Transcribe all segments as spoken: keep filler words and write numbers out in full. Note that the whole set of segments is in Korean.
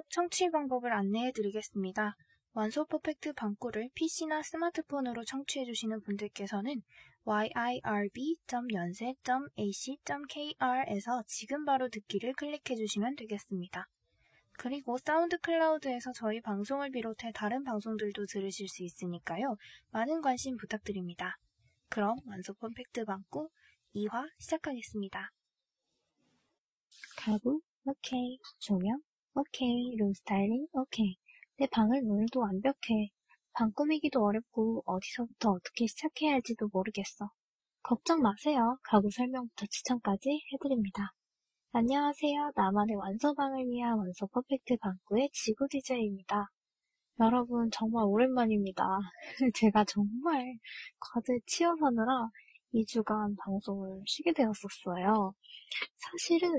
수업 청취 방법을 안내해 드리겠습니다. 완소 퍼펙트 방꾸를 피씨나 스마트폰으로 청취해 주시는 분들께서는 와이아이알비 점 연세 점 에이씨 점 케이알에서 지금 바로 듣기를 클릭해 주시면 되겠습니다. 그리고 사운드 클라우드에서 저희 방송을 비롯해 다른 방송들도 들으실 수 있으니까요. 많은 관심 부탁드립니다. 그럼 완소 퍼펙트 방꾸 이 화 시작하겠습니다. 가구? 오케이. 조명? 오케이. 룸 스타일링? 오케이. 내 방은 오늘도 완벽해. 방 꾸미기도 어렵고 어디서부터 어떻게 시작해야 할지도 모르겠어. 걱정 마세요. 가구 설명부터 추천까지 해드립니다. 안녕하세요. 나만의 완소방을 위한 완소 퍼펙트 방꾸의 지구 디제이입니다. 여러분 정말 오랜만입니다. 제가 정말 과제 치여서느라 이 주간 방송을 쉬게 되었었어요. 사실은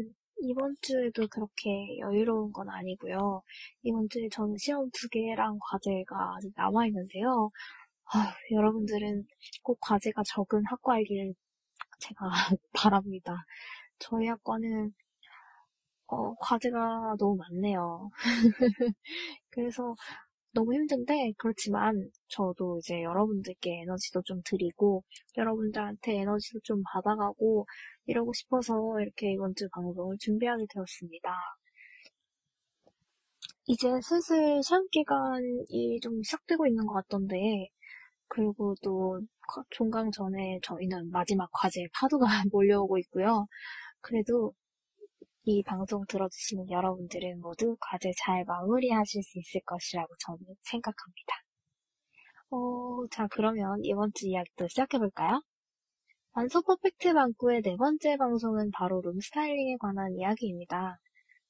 이번 주에도 그렇게 여유로운 건 아니고요. 이번 주에 저는 시험 두 개랑 과제가 아직 남아있는데요. 아, 여러분들은 꼭 과제가 적은 학과이길 제가 바랍니다. 저희 학과는 어, 과제가 너무 많네요. 그래서 너무 힘든데 그렇지만 저도 이제 여러분들께 에너지도 좀 드리고 여러분들한테 에너지도 좀 받아가고 이러고 싶어서 이렇게 이번 주 방송을 준비하게 되었습니다. 이제 슬슬 시험 기간이 좀 시작되고 있는 것 같던데 그리고 또 종강 전에 저희는 마지막 과제 파도가 몰려오고 있고요. 그래도 이 방송 들어주시는 여러분들은 모두 과제 잘 마무리하실 수 있을 것이라고 저는 생각합니다. 어, 자 그러면 이번 주 이야기도 시작해볼까요? 완소 퍼펙트 방꾸의 네 번째 방송은 바로 룸 스타일링에 관한 이야기입니다.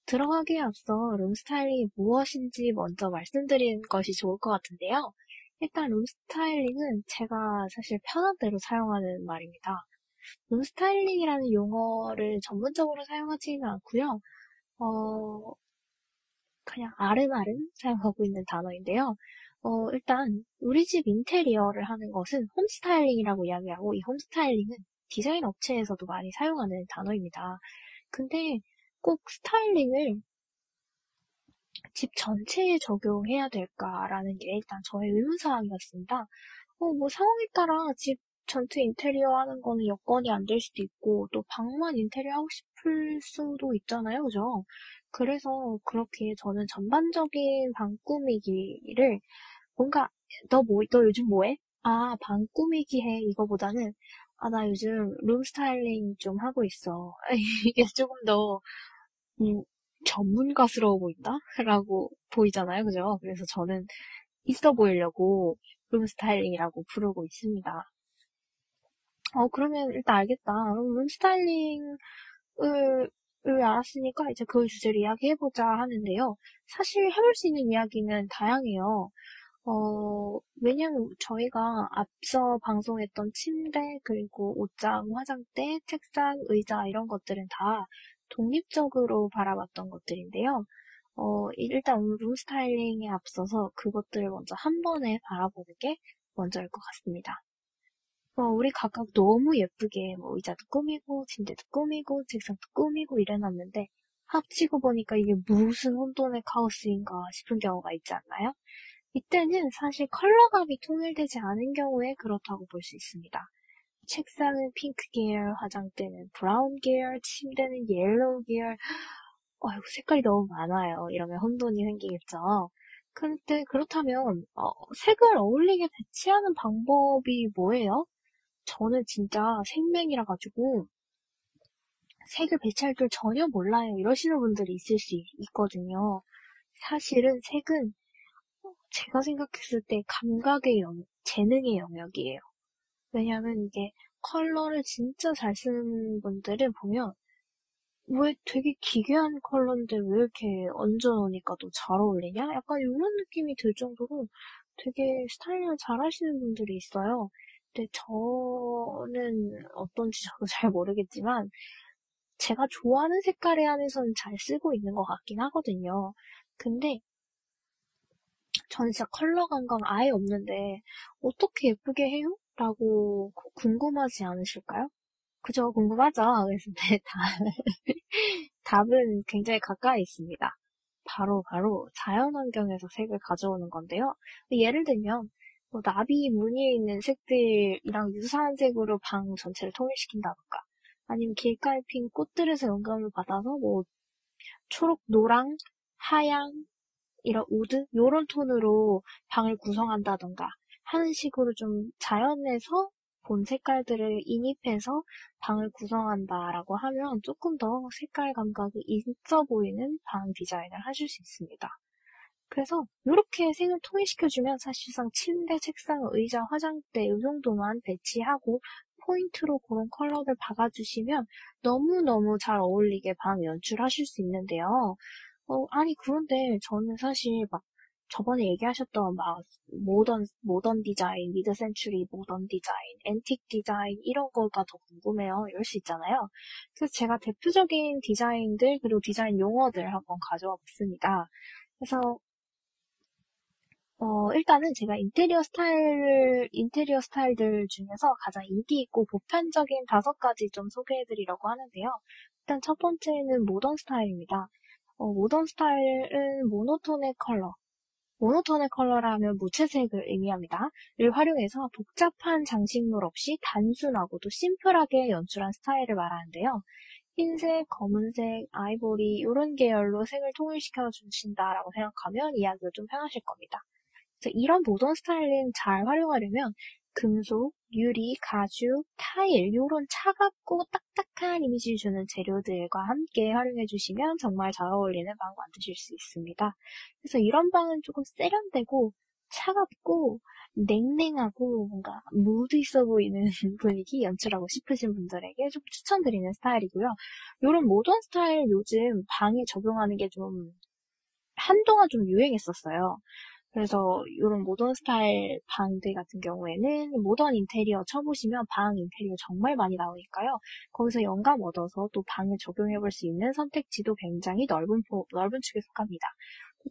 들어가기에 앞서 룸 스타일링이 무엇인지 먼저 말씀드리는 것이 좋을 것 같은데요. 일단 룸 스타일링은 제가 사실 편한 대로 사용하는 말입니다. 룸 스타일링이라는 용어를 전문적으로 사용하지는 않고요. 어, 그냥 아름아름 사용하고 있는 단어인데요. 어, 일단 우리 집 인테리어를 하는 것은 홈 스타일링이라고 이야기하고 이 홈 스타일링은 디자인 업체에서도 많이 사용하는 단어입니다. 근데 꼭 스타일링을 집 전체에 적용해야 될까라는 게 일단 저의 의문사항이었습니다. 어, 뭐 상황에 따라 집 전체 인테리어 하는 거는 여건이 안 될 수도 있고 또 방만 인테리어 하고 싶을 수도 있잖아요. 그죠? 그래서 그렇게 저는 전반적인 방 꾸미기를 뭔가 너 뭐, 너 요즘 뭐해? 아, 방 꾸미기 해. 이거보다는 아, 나 요즘 룸 스타일링 좀 하고 있어. 이게 조금 더 음, 전문가스러워 보인다? 라고 보이잖아요. 그죠? 그래서 저는 있어 보이려고 룸 스타일링이라고 부르고 있습니다. 어, 그러면 일단 알겠다. 룸 스타일링을 알았으니까 이제 그 주제를 이야기해보자 하는데요. 사실 해볼 수 있는 이야기는 다양해요. 어, 왜냐면 저희가 앞서 방송했던 침대, 그리고 옷장, 화장대, 책상, 의자 이런 것들은 다 독립적으로 바라봤던 것들인데요. 어, 일단 룸 스타일링에 앞서서 그것들을 먼저 한 번에 바라보는 게 먼저일 것 같습니다. 어, 우리 각각 너무 예쁘게 뭐 의자도 꾸미고 침대도 꾸미고 책상도 꾸미고 이래놨는데 합치고 보니까 이게 무슨 혼돈의 카오스인가 싶은 경우가 있지 않나요? 이때는 사실 컬러감이 통일되지 않은 경우에 그렇다고 볼 수 있습니다. 책상은 핑크 계열, 화장대는 브라운 계열, 침대는 옐로우 계열. 어이구, 색깔이 너무 많아요. 이러면 혼돈이 생기겠죠. 근데 그렇다면 어, 색을 어울리게 배치하는 방법이 뭐예요? 저는 진짜 생맹이라 가지고 색을 배치할 줄 전혀 몰라요. 이러시는 분들이 있을 수 있거든요. 사실은 색은 제가 생각했을 때 감각의 영, 재능의 영역이에요. 왜냐하면 이게 컬러를 진짜 잘 쓰는 분들을 보면 왜 되게 기괴한 컬러인데 왜 이렇게 얹어놓으니까 또 잘 어울리냐? 약간 이런 느낌이 들 정도로 되게 스타일을 잘 하시는 분들이 있어요. 근데 저는 어떤지 저도 잘 모르겠지만 제가 좋아하는 색깔에 한해서는 잘 쓰고 있는 것 같긴 하거든요. 근데 저는 진짜 컬러 감각 아예 없는데 어떻게 예쁘게 해요? 라고 궁금하지 않으실까요? 그죠? 궁금하죠? 근데 답은 굉장히 가까이 있습니다. 바로바로 바로 자연환경에서 색을 가져오는 건데요. 예를 들면 뭐 나비 무늬에 있는 색들이랑 유사한 색으로 방 전체를 통일시킨다던가, 아니면 길가에 핀 꽃들에서 영감을 받아서 뭐 초록, 노랑, 하양, 이런 우드 요런 톤으로 방을 구성한다던가 하는 식으로 좀 자연에서 본 색깔들을 인입해서 방을 구성한다라고 하면 조금 더 색깔 감각이 있어 보이는 방 디자인을 하실 수 있습니다. 그래서 이렇게 색을 통일시켜주면 사실상 침대, 책상, 의자, 화장대 이 정도만 배치하고 포인트로 그런 컬러를 박아주시면 너무너무 잘 어울리게 방 연출하실 수 있는데요. 어, 아니 그런데 저는 사실 막 저번에 얘기하셨던 막 모던, 모던 디자인, 미드 센츄리 모던 디자인, 앤틱 디자인 이런 거가 더 궁금해요. 이럴 수 있잖아요. 그래서 제가 대표적인 디자인들 그리고 디자인 용어들 한번 가져와 봤습니다. 그래서 어, 일단은 제가 인테리어 스타일, 인테리어 스타일들 중에서 가장 인기 있고 보편적인 다섯 가지 좀 소개해드리려고 하는데요. 일단 첫 번째는 모던 스타일입니다. 어, 모던 스타일은 모노톤의 컬러, 모노톤의 컬러라면 무채색을 의미합니다. 를 활용해서 복잡한 장식물 없이 단순하고도 심플하게 연출한 스타일을 말하는데요. 흰색, 검은색, 아이보리 이런 계열로 색을 통일시켜 주신다라고 생각하면 이야기가 좀 편하실 겁니다. 그래서 이런 모던 스타일링 잘 활용하려면 금속, 유리, 가죽, 타일 이런 차갑고 딱딱한 이미지를 주는 재료들과 함께 활용해 주시면 정말 잘 어울리는 방 만드실 수 있습니다. 그래서 이런 방은 조금 세련되고 차갑고 냉랭하고 뭔가 무드 있어 보이는 분위기 연출하고 싶으신 분들에게 좀 추천드리는 스타일이고요. 이런 모던 스타일 요즘 방에 적용하는 게 좀 한동안 좀 유행했었어요. 그래서 이런 모던 스타일 방들 같은 경우에는 모던 인테리어 쳐보시면 방 인테리어 정말 많이 나오니까요. 거기서 영감 얻어서 또 방에 적용해볼 수 있는 선택지도 굉장히 넓은, 포, 넓은 축에 속합니다.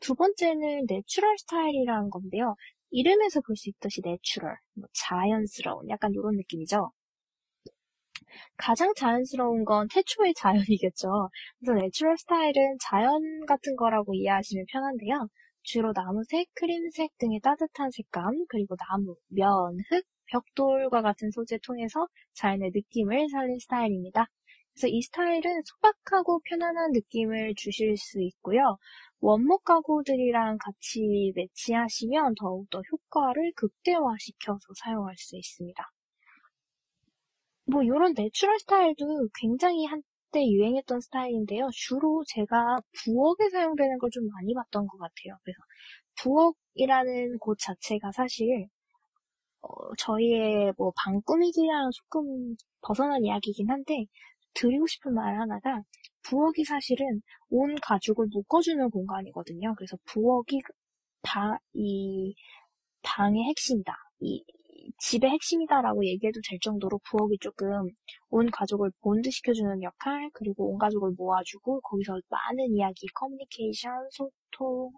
두 번째는 내추럴 스타일이라는 건데요. 이름에서 볼 수 있듯이 내추럴, 뭐 자연스러운 약간 이런 느낌이죠. 가장 자연스러운 건 태초의 자연이겠죠. 그래서 내추럴 스타일은 자연 같은 거라고 이해하시면 편한데요. 주로 나무색, 크림색 등의 따뜻한 색감, 그리고 나무, 면, 흙, 벽돌과 같은 소재 통해서 자연의 느낌을 살린 스타일입니다. 그래서 이 스타일은 소박하고 편안한 느낌을 주실 수 있고요. 원목 가구들이랑 같이 매치하시면 더욱더 효과를 극대화시켜서 사용할 수 있습니다. 뭐 이런 내추럴 스타일도 굉장히 한 때 유행했던 스타일인데요. 주로 제가 부엌에 사용되는 걸 좀 많이 봤던 것 같아요. 그래서 부엌이라는 곳 자체가 사실 어, 저희의 뭐 방 꾸미기랑 조금 벗어난 이야기이긴 한데 드리고 싶은 말 하나가 부엌이 사실은 온 가죽을 묶어주는 공간이거든요. 그래서 부엌이 다 이 방의 핵심이다. 이 집의 핵심이다라고 얘기해도 될 정도로 부엌이 조금 온 가족을 본드시켜주는 역할, 그리고 온 가족을 모아주고 거기서 많은 이야기, 커뮤니케이션, 소통,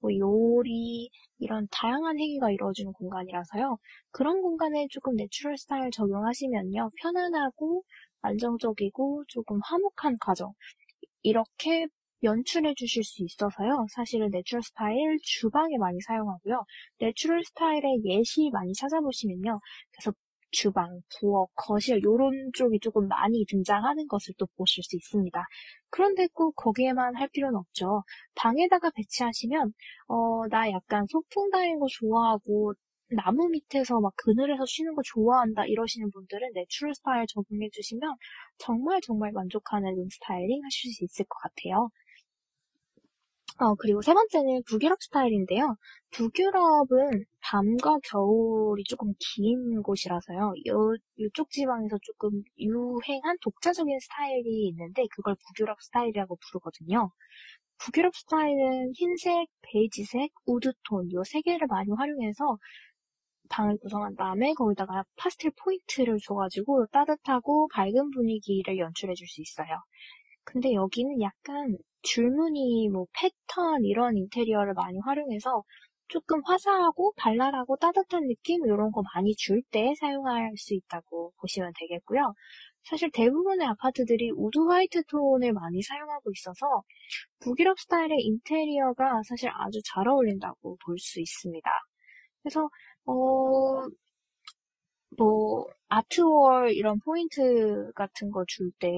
뭐 요리 이런 다양한 행위가 이루어지는 공간이라서요. 그런 공간에 조금 내추럴 스타일 적용하시면요. 편안하고 안정적이고 조금 화목한 가정 이렇게 연출해 주실 수 있어서요. 사실은 내추럴 스타일 주방에 많이 사용하고요. 내추럴 스타일의 예시 많이 찾아보시면요. 그래서 주방, 부엌, 거실 이런 쪽이 조금 많이 등장하는 것을 또 보실 수 있습니다. 그런데 꼭 거기에만 할 필요는 없죠. 방에다가 배치하시면 어, 나 약간 소풍 다니는 거 좋아하고 나무 밑에서 막 그늘에서 쉬는 거 좋아한다 이러시는 분들은 내추럴 스타일 적용해 주시면 정말 정말 만족하는 스타일링 하실 수 있을 것 같아요. 어, 그리고 세 번째는 북유럽 스타일인데요. 북유럽은 밤과 겨울이 조금 긴 곳이라서요. 요, 요쪽 지방에서 조금 유행한 독자적인 스타일이 있는데 그걸 북유럽 스타일이라고 부르거든요. 북유럽 스타일은 흰색, 베이지색, 우드톤 요 세 개를 많이 활용해서 방을 구성한 다음에 거기다가 파스텔 포인트를 줘가지고 따뜻하고 밝은 분위기를 연출해 줄 수 있어요. 근데 여기는 약간 줄무늬, 뭐 패턴 이런 인테리어를 많이 활용해서 조금 화사하고 발랄하고 따뜻한 느낌 이런 거 많이 줄 때 사용할 수 있다고 보시면 되겠고요. 사실 대부분의 아파트들이 우드 화이트 톤을 많이 사용하고 있어서 북유럽 스타일의 인테리어가 사실 아주 잘 어울린다고 볼 수 있습니다. 그래서 어... 뭐 아트월 이런 포인트 같은 거 줄 때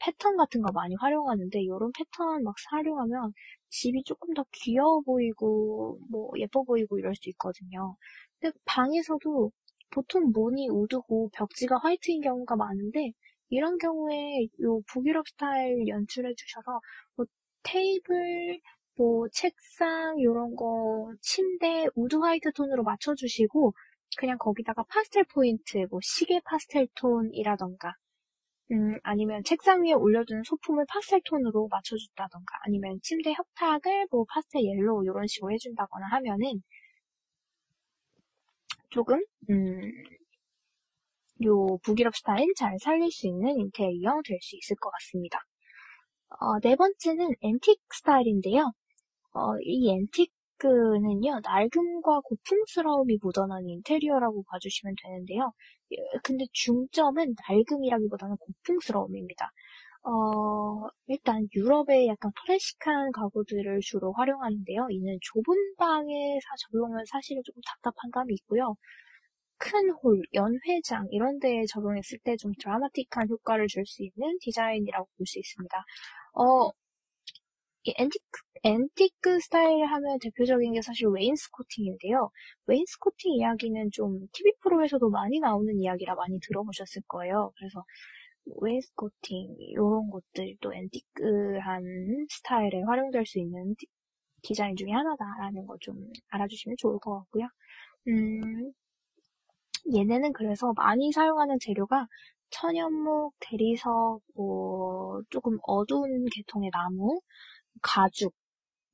패턴 같은 거 많이 활용하는데 이런 패턴 막 활용하면 집이 조금 더 귀여워 보이고 뭐 예뻐 보이고 이럴 수 있거든요. 근데 방에서도 보통 문이 우드고 벽지가 화이트인 경우가 많은데 이런 경우에 요 북유럽 스타일 연출해 주셔서 뭐 테이블, 뭐 책상 이런 거 침대 우드 화이트 톤으로 맞춰주시고 그냥 거기다가 파스텔 포인트, 뭐 시계 파스텔 톤이라던가 음, 아니면 책상 위에 올려두는 소품을 파스텔 톤으로 맞춰준다던가 아니면 침대 협탁을 뭐 파스텔 옐로우 이런 식으로 해준다거나 하면은 조금 음, 요 북유럽 스타일 잘 살릴 수 있는 인테리어 될 수 있을 것 같습니다. 어, 네 번째는 앤틱 스타일인데요. 어, 이 앤틱 는 낡음과 고풍스러움이 묻어난 인테리어라고 봐주시면 되는데요. 근데 중점은 낡음이라기보다는 고풍스러움입니다. 어, 일단 유럽의 약간 클래식한 가구들을 주로 활용하는데요. 이는 좁은 방에 적용은 사실은 조금 답답한 감이 있고요. 큰 홀, 연회장 이런 데에 적용했을 때 좀 드라마틱한 효과를 줄 수 있는 디자인이라고 볼 수 있습니다. 어, 앤틱, 앤티크 스타일 하면 대표적인 게 사실 웨인스코팅인데요. 웨인스코팅 이야기는 좀 티비 프로에서도 많이 나오는 이야기라 많이 들어보셨을 거예요. 그래서 웨인스코팅 이런 것들도 앤티크한 스타일에 활용될 수 있는 디자인 중에 하나다라는 거 좀 알아주시면 좋을 것 같고요. 음, 얘네는 그래서 많이 사용하는 재료가 천연목, 대리석, 뭐 조금 어두운 계통의 나무, 가죽,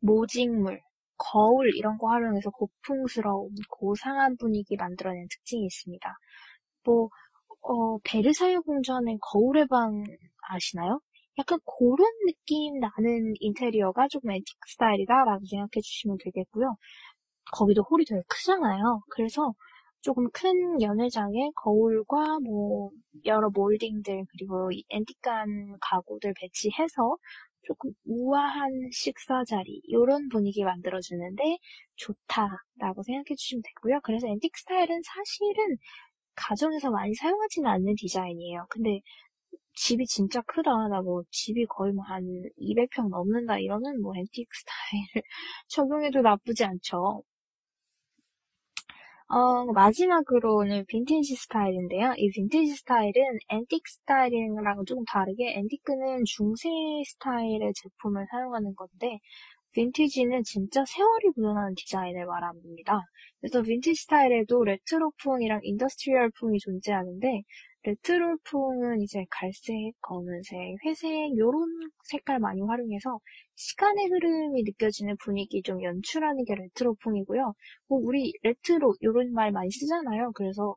모직물, 거울 이런 거 활용해서 고풍스러운 고상한 분위기 만들어낸 특징이 있습니다. 뭐 어, 베르사유 궁전의 거울의 방 아시나요? 약간 그런 느낌 나는 인테리어가 조금 앤티크 스타일이다라고 생각해 주시면 되겠고요. 거기도 홀이 되게 크잖아요. 그래서 조금 큰 연회장에 거울과 뭐 여러 몰딩들 그리고 앤티크한 가구들 배치해서 조금 우아한 식사 자리 이런 분위기 만들어주는데 좋다라고 생각해 주시면 되고요. 그래서 앤티크 스타일은 사실은 가정에서 많이 사용하지는 않는 디자인이에요. 근데 집이 진짜 크다, 나 뭐 집이 거의 뭐 한 이백 평 넘는다 이러면 뭐 앤티크 스타일을 적용해도 나쁘지 않죠. 어, 마지막으로는 빈티지 스타일인데요. 이 빈티지 스타일은 앤티크 스타일이랑 조금 다르게 앤티크는 중세 스타일의 제품을 사용하는 건데 빈티지는 진짜 세월이 묻어나는 디자인을 말합니다. 그래서 빈티지 스타일에도 레트로풍이랑 인더스트리얼풍이 존재하는데 레트로풍은 이제 갈색, 검은색, 회색 이런 색깔 많이 활용해서 시간의 흐름이 느껴지는 분위기 좀 연출하는 게 레트로풍이고요. 뭐 우리 레트로 이런 말 많이 쓰잖아요. 그래서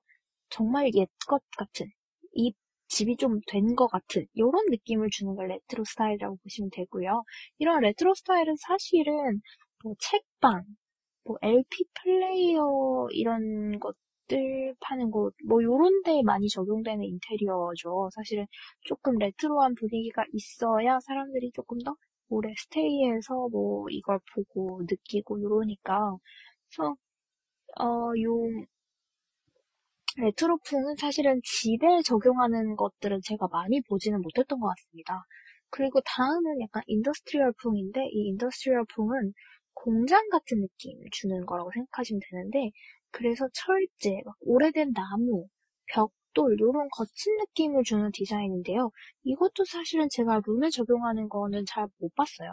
정말 옛 것 같은, 이 집이 좀 된 것 같은 이런 느낌을 주는 걸 레트로 스타일이라고 보시면 되고요. 이런 레트로 스타일은 사실은 뭐 책방, 뭐 엘피 플레이어 이런 것 파는 곳, 뭐 요런 데에 많이 적용되는 인테리어죠. 사실은 조금 레트로한 분위기가 있어야 사람들이 조금 더 오래 스테이해서 뭐 이걸 보고 느끼고 이러니까. 그래서 어, 요 레트로풍은 사실은 집에 적용하는 것들은 제가 많이 보지는 못했던 것 같습니다. 그리고 다음은 약간 인더스트리얼풍인데 이 인더스트리얼풍은 공장 같은 느낌을 주는 거라고 생각하시면 되는데 그래서 철제, 막 오래된 나무, 벽돌 이런 거친 느낌을 주는 디자인인데요. 이것도 사실은 제가 룸에 적용하는 거는 잘 못 봤어요.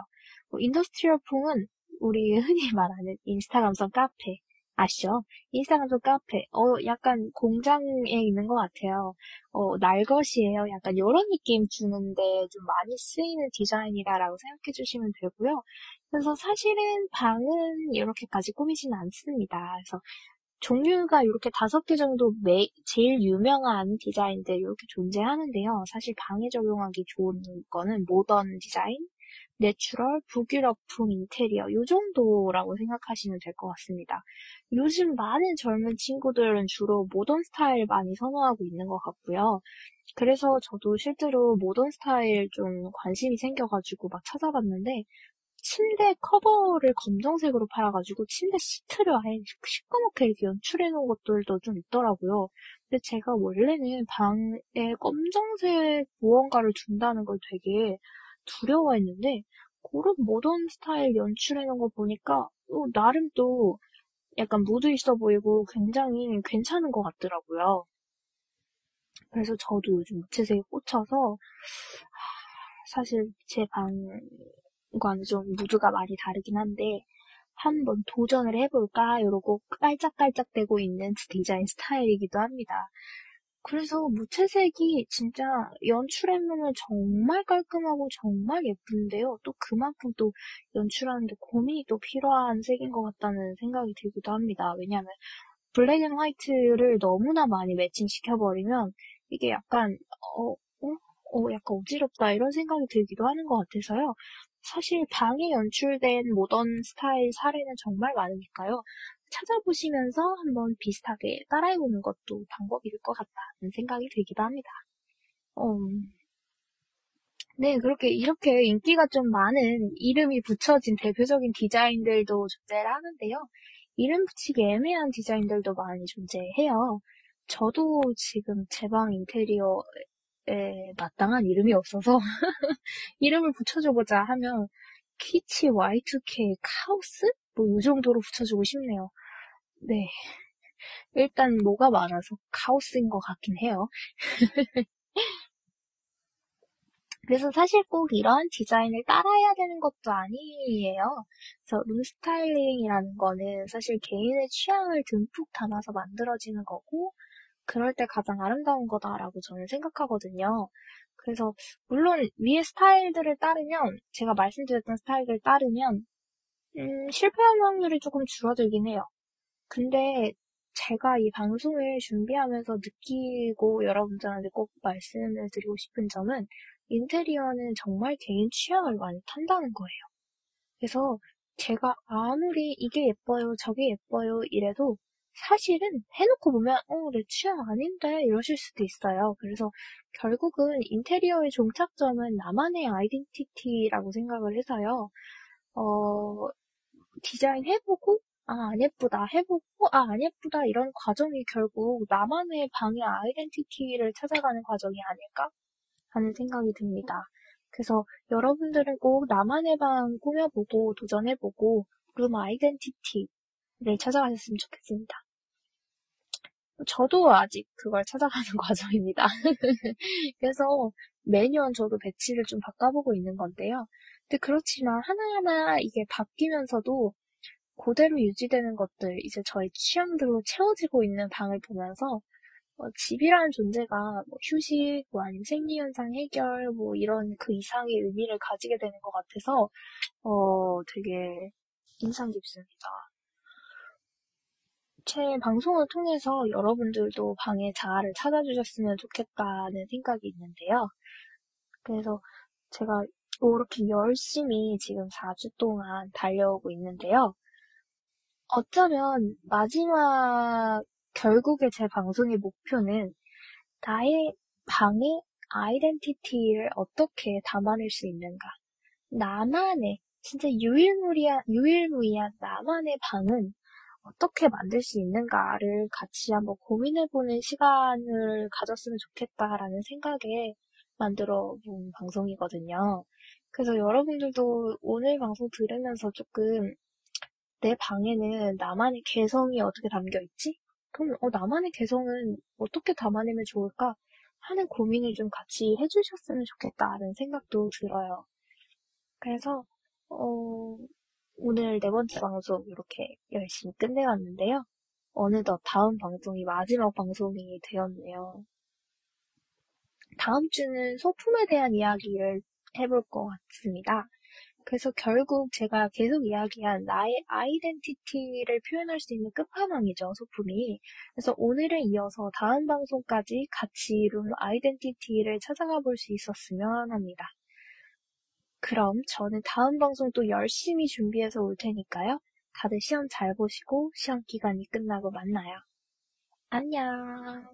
뭐 인더스트리얼풍은 우리 흔히 말하는 인스타 감성 카페 아시죠? 인스타 감성 카페 어 약간 공장에 있는 것 같아요. 어 날것이에요. 약간 이런 느낌 주는데 좀 많이 쓰이는 디자인이다라고 생각해 주시면 되고요. 그래서 사실은 방은 이렇게까지 꾸미지는 않습니다. 그래서 종류가 이렇게 다섯 개 정도 매, 제일 유명한 디자인들 이렇게 존재하는데요. 사실 방에 적용하기 좋은 거는 모던 디자인, 내추럴, 북유럽풍 인테리어 이 정도라고 생각하시면 될 것 같습니다. 요즘 많은 젊은 친구들은 주로 모던 스타일 많이 선호하고 있는 것 같고요. 그래서 저도 실제로 모던 스타일 좀 관심이 생겨가지고 막 찾아봤는데 침대 커버를 검정색으로 팔아가지고 침대 시트를 아예 시커멓게 이렇게 연출해놓은 것들도 좀 있더라고요. 근데 제가 원래는 방에 검정색 무언가를 둔다는 걸 되게 두려워했는데 그런 모던 스타일 연출해놓은 거 보니까 어, 나름 또 약간 무드 있어 보이고 굉장히 괜찮은 것 같더라고요. 그래서 저도 요즘 무채색에 꽂혀서 사실 제 방과는 좀 무드가 많이 다르긴 한데 한번 도전을 해볼까 이러고 깔짝깔짝 대고 있는 디자인 스타일이기도 합니다. 그래서 무채색이 진짜 연출해놓으면 정말 깔끔하고 정말 예쁜데요. 또 그만큼 또 연출하는데 고민이 또 필요한 색인 것 같다는 생각이 들기도 합니다. 왜냐하면 블랙 앤 화이트를 너무나 많이 매칭시켜버리면 이게 약간 어, 어, 어, 약간 어지럽다 이런 생각이 들기도 하는 것 같아서요. 사실 방에 연출된 모던 스타일 사례는 정말 많으니까요. 찾아보시면서 한번 비슷하게 따라해보는 것도 방법일 것 같다는 생각이 들기도 합니다. 음. 네, 그렇게 이렇게 인기가 좀 많은 이름이 붙여진 대표적인 디자인들도 존재를 하는데요. 이름 붙이기 애매한 디자인들도 많이 존재해요. 저도 지금 제 방 인테리어 에 마땅한 이름이 없어서 이름을 붙여줘보자 하면 퀴치 와이 투 케이 카오스? 뭐 이 정도로 붙여주고 싶네요. 네, 일단 뭐가 많아서 카오스인 것 같긴 해요. 그래서 사실 꼭 이런 디자인을 따라해야 되는 것도 아니에요. 그래서 룸 스타일링이라는 거는 사실 개인의 취향을 듬뿍 담아서 만들어지는 거고 그럴 때 가장 아름다운 거다라고 저는 생각하거든요. 그래서 물론 위의 스타일들을 따르면 제가 말씀드렸던 스타일들을 따르면 음, 실패할 확률이 조금 줄어들긴 해요. 근데 제가 이 방송을 준비하면서 느끼고 여러분들한테 꼭 말씀을 드리고 싶은 점은 인테리어는 정말 개인 취향을 많이 탄다는 거예요. 그래서 제가 아무리 이게 예뻐요, 저게 예뻐요 이래도 사실은 해놓고 보면 어, 내 취향 아닌데 이러실 수도 있어요. 그래서 결국은 인테리어의 종착점은 나만의 아이덴티티라고 생각을 해서요. 어, 디자인 해보고 아, 안 예쁘다 해보고 아, 안 예쁘다 이런 과정이 결국 나만의 방의 아이덴티티를 찾아가는 과정이 아닐까 하는 생각이 듭니다. 그래서 여러분들은 꼭 나만의 방 꾸며보고 도전해보고 룸 아이덴티티 네, 찾아가셨으면 좋겠습니다. 저도 아직 그걸 찾아가는 과정입니다. 그래서 매년 저도 배치를 좀 바꿔보고 있는 건데요. 근데 그렇지만 하나하나 이게 바뀌면서도 그대로 유지되는 것들, 이제 저의 취향들로 채워지고 있는 방을 보면서 어, 집이라는 존재가 뭐 휴식, 뭐 아니면 생리현상 해결, 뭐 이런 그 이상의 의미를 가지게 되는 것 같아서 어, 되게 인상 깊습니다. 제 방송을 통해서 여러분들도 방의 자아를 찾아주셨으면 좋겠다는 생각이 있는데요. 그래서 제가 이렇게 열심히 지금 사 주 동안 달려오고 있는데요. 어쩌면 마지막 결국에 제 방송의 목표는 나의 방의 아이덴티티를 어떻게 담아낼 수 있는가. 나만의, 진짜 유일무이한, 유일무이한 나만의 방은 어떻게 만들 수 있는가를 같이 한번 고민해보는 시간을 가졌으면 좋겠다라는 생각에 만들어 본 방송이거든요. 그래서 여러분들도 오늘 방송 들으면서 조금 내 방에는 나만의 개성이 어떻게 담겨있지? 그럼 어, 나만의 개성은 어떻게 담아내면 좋을까? 하는 고민을 좀 같이 해주셨으면 좋겠다는 생각도 들어요. 그래서 어... 오늘 네 번째 방송 이렇게 열심히 끝내왔는데요. 어느덧 다음 방송이 마지막 방송이 되었네요. 다음 주는 소품에 대한 이야기를 해볼 것 같습니다. 그래서 결국 제가 계속 이야기한 나의 아이덴티티를 표현할 수 있는 끝판왕이죠, 소품이. 그래서 오늘에 이어서 다음 방송까지 같이 룸 아이덴티티를 찾아가 볼 수 있었으면 합니다. 그럼 저는 다음 방송 또 열심히 준비해서 올 테니까요. 다들 시험 잘 보시고 시험 기간이 끝나고 만나요. 안녕.